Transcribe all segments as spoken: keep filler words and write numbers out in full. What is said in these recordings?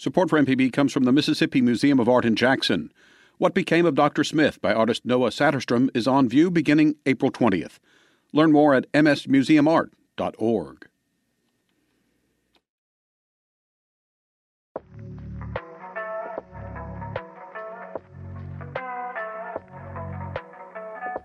Support for M P B comes from the Mississippi Museum of Art in Jackson. What Became of Doctor Smith by artist Noah Satterstrom is on view beginning April twentieth. Learn more at m s museum art dot org.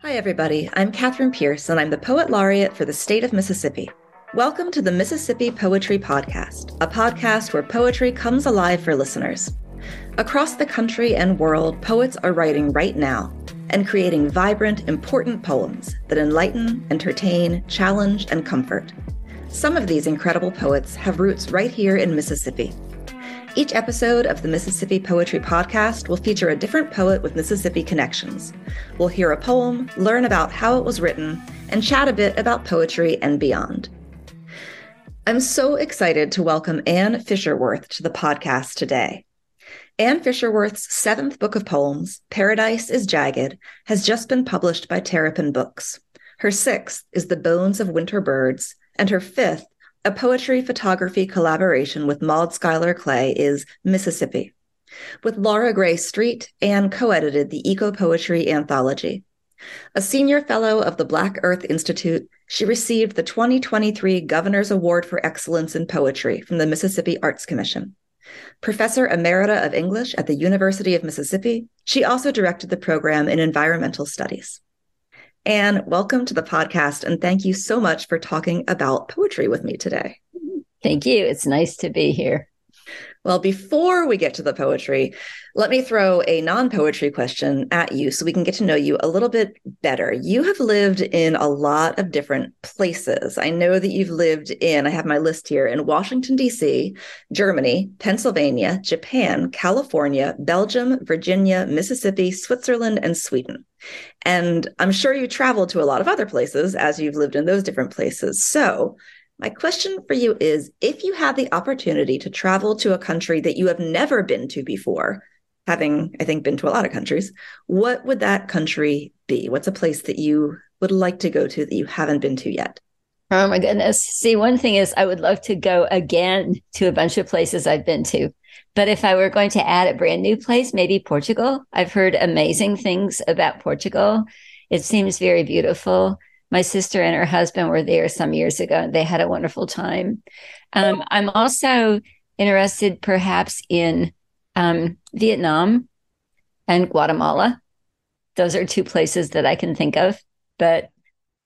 Hi, everybody. I'm Catherine Pierce, and I'm the Poet Laureate for the state of Mississippi. Welcome to the Mississippi Poetry Podcast, a podcast where poetry comes alive for listeners. Across the country and world, poets are writing right now and creating vibrant, important poems that enlighten, entertain, challenge, and comfort. Some of these incredible poets have roots right here in Mississippi. Each episode of the Mississippi Poetry Podcast will feature a different poet with Mississippi connections. We'll hear a poem, learn about how it was written, and chat a bit about poetry and beyond. I'm so excited to welcome Anne Fisherworth to the podcast today. Anne Fisherworth's seventh book of poems, Paradise is Jagged, has just been published by Terrapin Books. Her sixth is The Bones of Winter Birds, and her fifth, a poetry-photography collaboration with Maud Schuyler-Clay, is Mississippi. With Laura Gray Street, Anne co-edited the Eco-Poetry Anthology. A senior fellow of the Black Earth Institute, she received the twenty twenty-three Governor's Award for Excellence in Poetry from the Mississippi Arts Commission. Professor Emerita of English at the University of Mississippi, she also directed the program in environmental studies. Anne, welcome to the podcast, and thank you so much for talking about poetry with me today. Thank you. It's nice to be here. Well, before we get to the poetry, let me throw a non-poetry question at you so we can get to know you a little bit better. You have lived in a lot of different places. I know that you've lived in, I have my list here, in Washington, D C, Germany, Pennsylvania, Japan, California, Belgium, Virginia, Mississippi, Switzerland, and Sweden. And I'm sure you traveled to a lot of other places as you've lived in those different places. So my question for you is, if you had the opportunity to travel to a country that you have never been to before, having, I think, been to a lot of countries, what would that country be? What's a place that you would like to go to that you haven't been to yet? Oh, my goodness. See, one thing is I would love to go again to a bunch of places I've been to. But if I were going to add a brand new place, maybe Portugal. I've heard amazing things about Portugal. It seems very beautiful. My sister and her husband were there some years ago, and they had a wonderful time. Um, I'm also interested perhaps in um, Vietnam and Guatemala. Those are two places that I can think of. But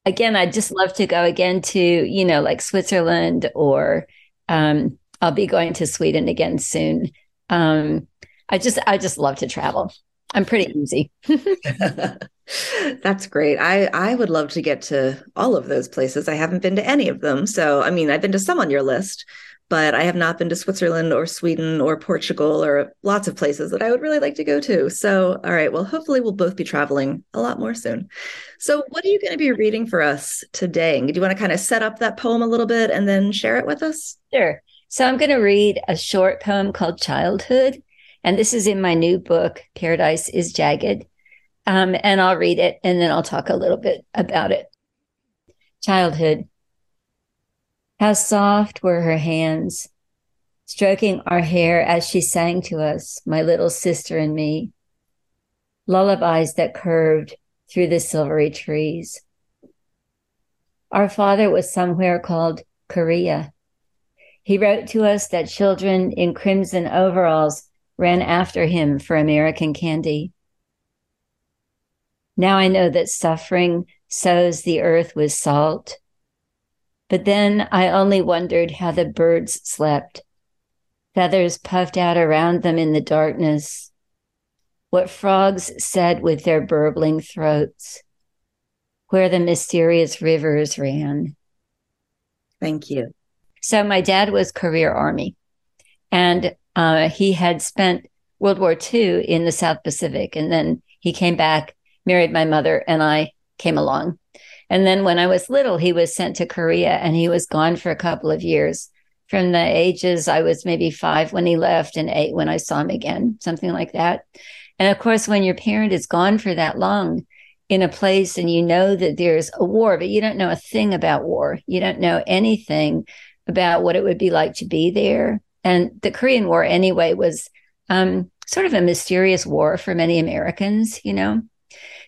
again, I'd just love to go again to, you know, like Switzerland, or um, I'll be going to Sweden again soon. Um, I just, I just love to travel. I'm pretty easy. That's great. I, I would love to get to all of those places. I haven't been to any of them. So, I mean, I've been to some on your list, but I have not been to Switzerland or Sweden or Portugal or lots of places that I would really like to go to. So, all right. Well, hopefully we'll both be traveling a lot more soon. So what are you going to be reading for us today? Do you want to kind of set up that poem a little bit and then share it with us? Sure. So I'm going to read a short poem called Childhood. And this is in my new book, Paradise is Jagged. Um, and I'll read it, and then I'll talk a little bit about it. Childhood. How soft were her hands, stroking our hair as she sang to us, my little sister and me. Lullabies that curved through the silvery trees. Our father was somewhere called Korea. He wrote to us that children in crimson overalls ran after him for American candy. Now I know that suffering sows the earth with salt. But then I only wondered how the birds slept, feathers puffed out around them in the darkness, what frogs said with their burbling throats, where the mysterious rivers ran. Thank you. So my dad was career Army, and uh, he had spent World War Two in the South Pacific, and then he came back, married my mother, and I came along. And then when I was little, he was sent to Korea, and he was gone for a couple of years. From the ages, I was maybe five when he left and eight when I saw him again, something like that. And of course, when your parent is gone for that long in a place and you know that there's a war, but you don't know a thing about war. You don't know anything about what it would be like to be there, And the Korean War, anyway, was um, sort of a mysterious war for many Americans, you know.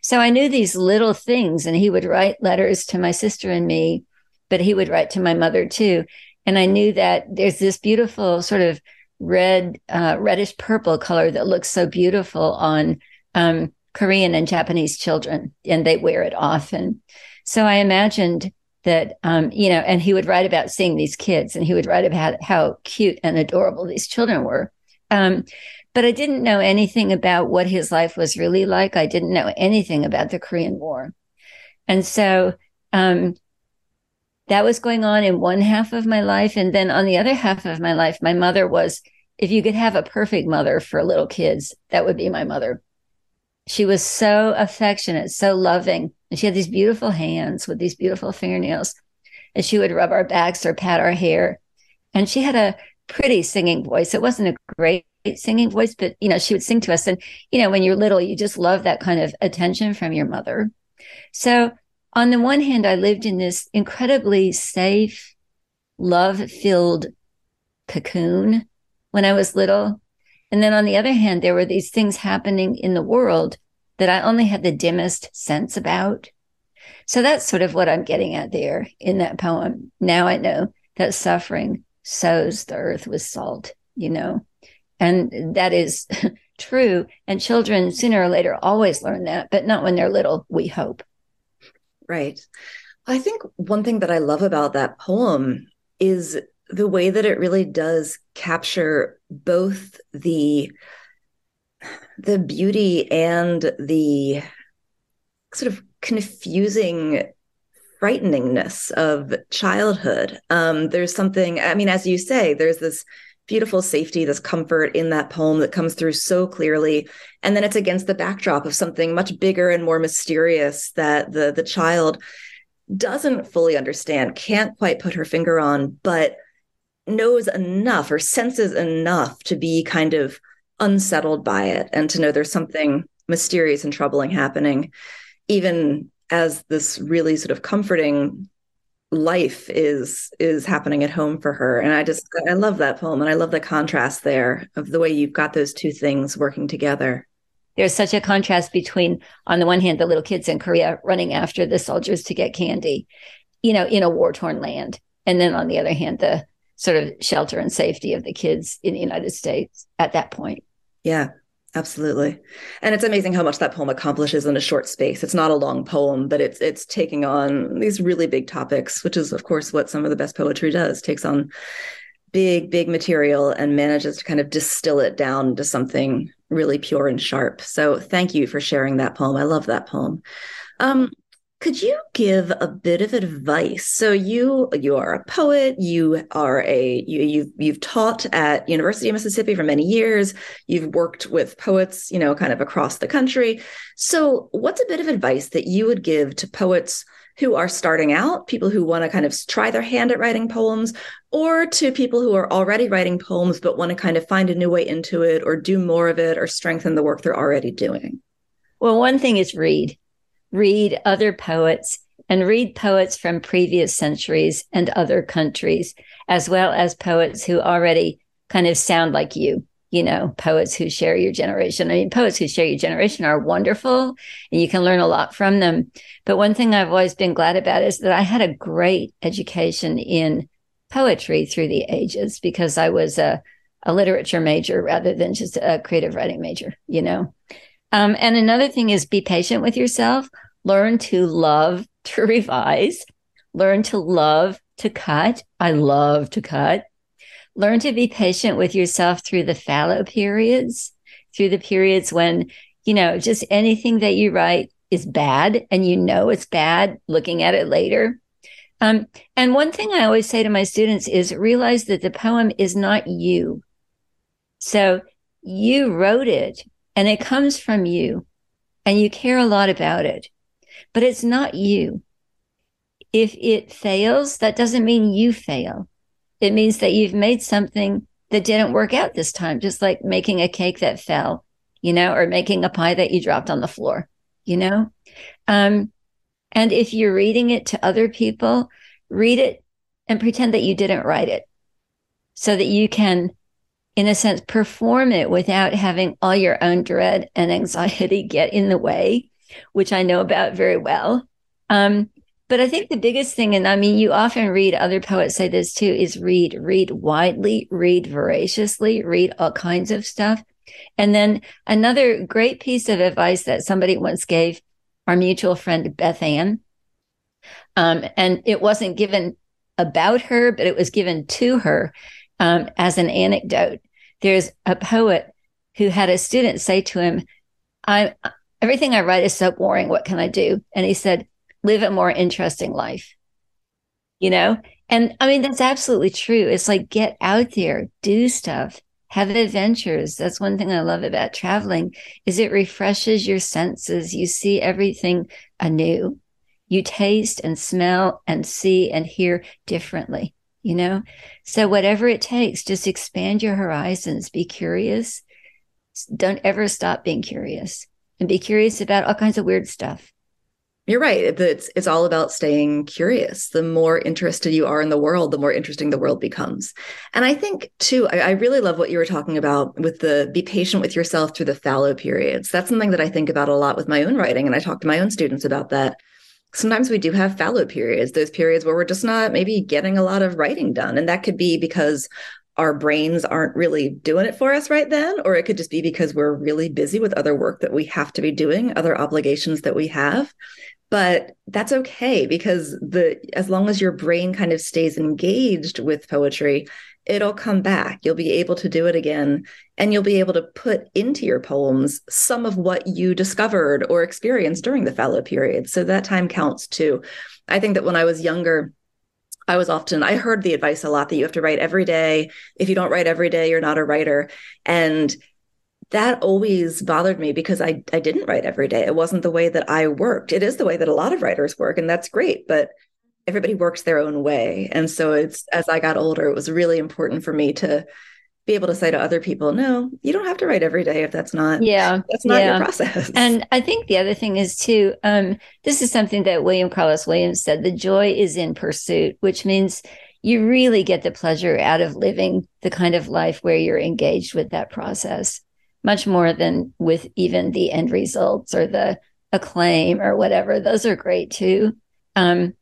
So I knew these little things, and he would write letters to my sister and me, but he would write to my mother too. And I knew that there's this beautiful sort of red, uh, reddish purple color that looks so beautiful on um, Korean and Japanese children, and they wear it often. So I imagined that, um, you know, and he would write about seeing these kids, and he would write about how cute and adorable these children were. Um, but I didn't know anything about what his life was really like. I didn't know anything about the Korean War. And so um, that was going on in one half of my life. And then on the other half of my life, my mother was, if you could have a perfect mother for little kids, that would be my mother. She was so affectionate, so loving. And she had these beautiful hands with these beautiful fingernails. And she would rub our backs or pat our hair. And she had a pretty singing voice. It wasn't a great singing voice, but, you know, she would sing to us. And, you know, when you're little, you just love that kind of attention from your mother. So on the one hand, I lived in this incredibly safe, love-filled cocoon when I was little. And then on the other hand, there were these things happening in the world that I only had the dimmest sense about. So that's sort of what I'm getting at there in that poem. Now I know that suffering sows the earth with salt, you know, and that is true. And children sooner or later always learn that, but not when they're little, we hope. Right. I think one thing that I love about that poem is the way that it really does capture both the the beauty and the sort of confusing frighteningness of childhood. Um, there's something, I mean, as you say, there's this beautiful safety, this comfort in that poem that comes through so clearly. And then it's against the backdrop of something much bigger and more mysterious that the the child doesn't fully understand, can't quite put her finger on, but knows enough or senses enough to be kind of unsettled by it and to know there's something mysterious and troubling happening, even as this really sort of comforting life is is happening at home for her. And I just, I love that poem. And I love the contrast there of the way you've got those two things working together. There's such a contrast between, on the one hand, the little kids in Korea running after the soldiers to get candy, you know, in a war-torn land. And then on the other hand, the sort of shelter and safety of the kids in the United States at that point. Yeah, absolutely. And it's amazing how much that poem accomplishes in a short space. It's not a long poem, but it's it's taking on these really big topics, which is, of course, what some of the best poetry does, takes on big, big material and manages to kind of distill it down to something really pure and sharp. So thank you for sharing that poem. I love that poem. Um, Could you give a bit of advice? So you you are a poet. You are a you you've you've taught at University of Mississippi for many years. You've worked with poets, you know, kind of across the country. So what's a bit of advice that you would give to poets who are starting out, people who want to kind of try their hand at writing poems, or to people who are already writing poems but want to kind of find a new way into it or do more of it or strengthen the work they're already doing? Well, one thing is read. Read other poets and read poets from previous centuries and other countries, as well as poets who already kind of sound like you, you know, poets who share your generation. I mean, poets who share your generation are wonderful and you can learn a lot from them. But one thing I've always been glad about is that I had a great education in poetry through the ages because I was a, a literature major rather than just a creative writing major, you know. Um, and another thing is be patient with yourself. Learn to love to revise. Learn to love to cut. I love to cut. Learn to be patient with yourself through the fallow periods, through the periods when, you know, just anything that you write is bad and you know it's bad looking at it later. Um, and one thing I always say to my students is realize that the poem is not you. So you wrote it. And it comes from you, and you care a lot about it, but it's not you. If it fails, that doesn't mean you fail. It means that you've made something that didn't work out this time, just like making a cake that fell, you know, or making a pie that you dropped on the floor, you know? Um, and if you're reading it to other people, read it and pretend that you didn't write it so that you can in a sense, perform it without having all your own dread and anxiety get in the way, which I know about very well. Um, but I think the biggest thing, and I mean, you often read other poets say this too, is read, read widely, read voraciously, read all kinds of stuff. And then another great piece of advice that somebody once gave our mutual friend, Beth Ann, um, and it wasn't given about her, but it was given to her um, as an anecdote. There's a poet who had a student say to him, I, everything I write is so boring. What can I do? And he said, live a more interesting life, you know? And I mean, that's absolutely true. It's like, get out there, do stuff, have adventures. That's one thing I love about traveling is it refreshes your senses. You see everything anew. You taste and smell and see and hear differently, you know? So whatever it takes, just expand your horizons, be curious. Don't ever stop being curious and be curious about all kinds of weird stuff. You're right. It's, it's all about staying curious. The more interested you are in the world, the more interesting the world becomes. And I think, too, I, I really love what you were talking about with the be patient with yourself through the fallow periods. That's something that I think about a lot with my own writing. And I talk to my own students about that. Sometimes we do have fallow periods, those periods where we're just not maybe getting a lot of writing done. And that could be because our brains aren't really doing it for us right then, or it could just be because we're really busy with other work that we have to be doing, other obligations that we have. But that's okay, because the as long as your brain kind of stays engaged with poetry, it'll come back. You'll be able to do it again, and you'll be able to put into your poems some of what you discovered or experienced during the fallow period. So that time counts too. I think that when I was younger, I was often, I heard the advice a lot that you have to write every day. If you don't write every day, you're not a writer. And that always bothered me because I, I didn't write every day. It wasn't the way that I worked. It is the way that a lot of writers work, and that's great, but everybody works their own way. And so it's, as I got older, it was really important for me to be able to say to other people, no, you don't have to write every day if that's not, yeah, that's not yeah. your process. And I think the other thing is too, um, this is something that William Carlos Williams said, the joy is in pursuit, which means you really get the pleasure out of living the kind of life where you're engaged with that process, much more than with even the end results or the acclaim or whatever. Those are great too. Um,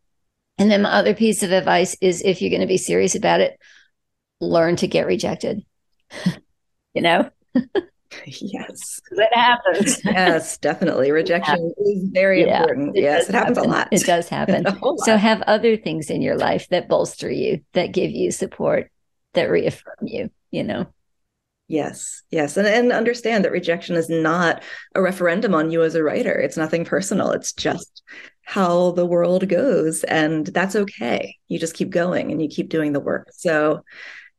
and then my other piece of advice is if you're going to be serious about it, learn to get rejected. You know? Yes. It happens. Yes, definitely. Rejection yeah. is very yeah. important. It yes, it happens happen. a lot. It does happen. So have other things in your life that bolster you, that give you support, that reaffirm you, you know? Yes, yes. And, and understand that rejection is not a referendum on you as a writer. It's nothing personal. It's just how the world goes. And that's okay. You just keep going and you keep doing the work. So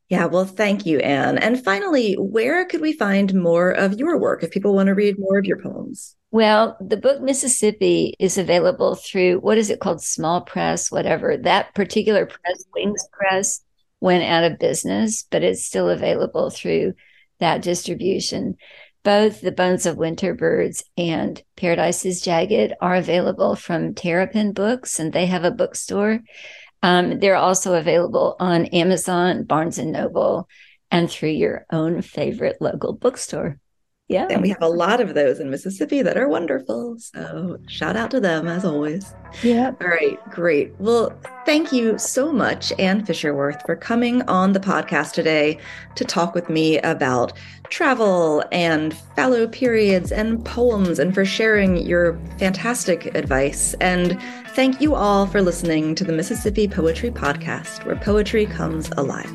yeah, well, thank you, Anne. And finally, where could we find more of your work if people want to read more of your poems? Well, the book Mississippi is available through, what is it called? Small Press, whatever. That particular press, Wings Press, went out of business, but it's still available through that distribution. Both The Bones of Winter Birds and Paradise is Jagged are available from Terrapin Books, and they have a bookstore. Um, they're also available on Amazon, Barnes and Noble, and through your own favorite local bookstore. Yeah. And we have a lot of those in Mississippi that are wonderful. So shout out to them as always. Yeah. All right. Great. Well, thank you so much, Anne Fisherworth, for coming on the podcast today to talk with me about travel and fallow periods and poems, and for sharing your fantastic advice. And thank you all for listening to the Mississippi Poetry Podcast, where poetry comes alive.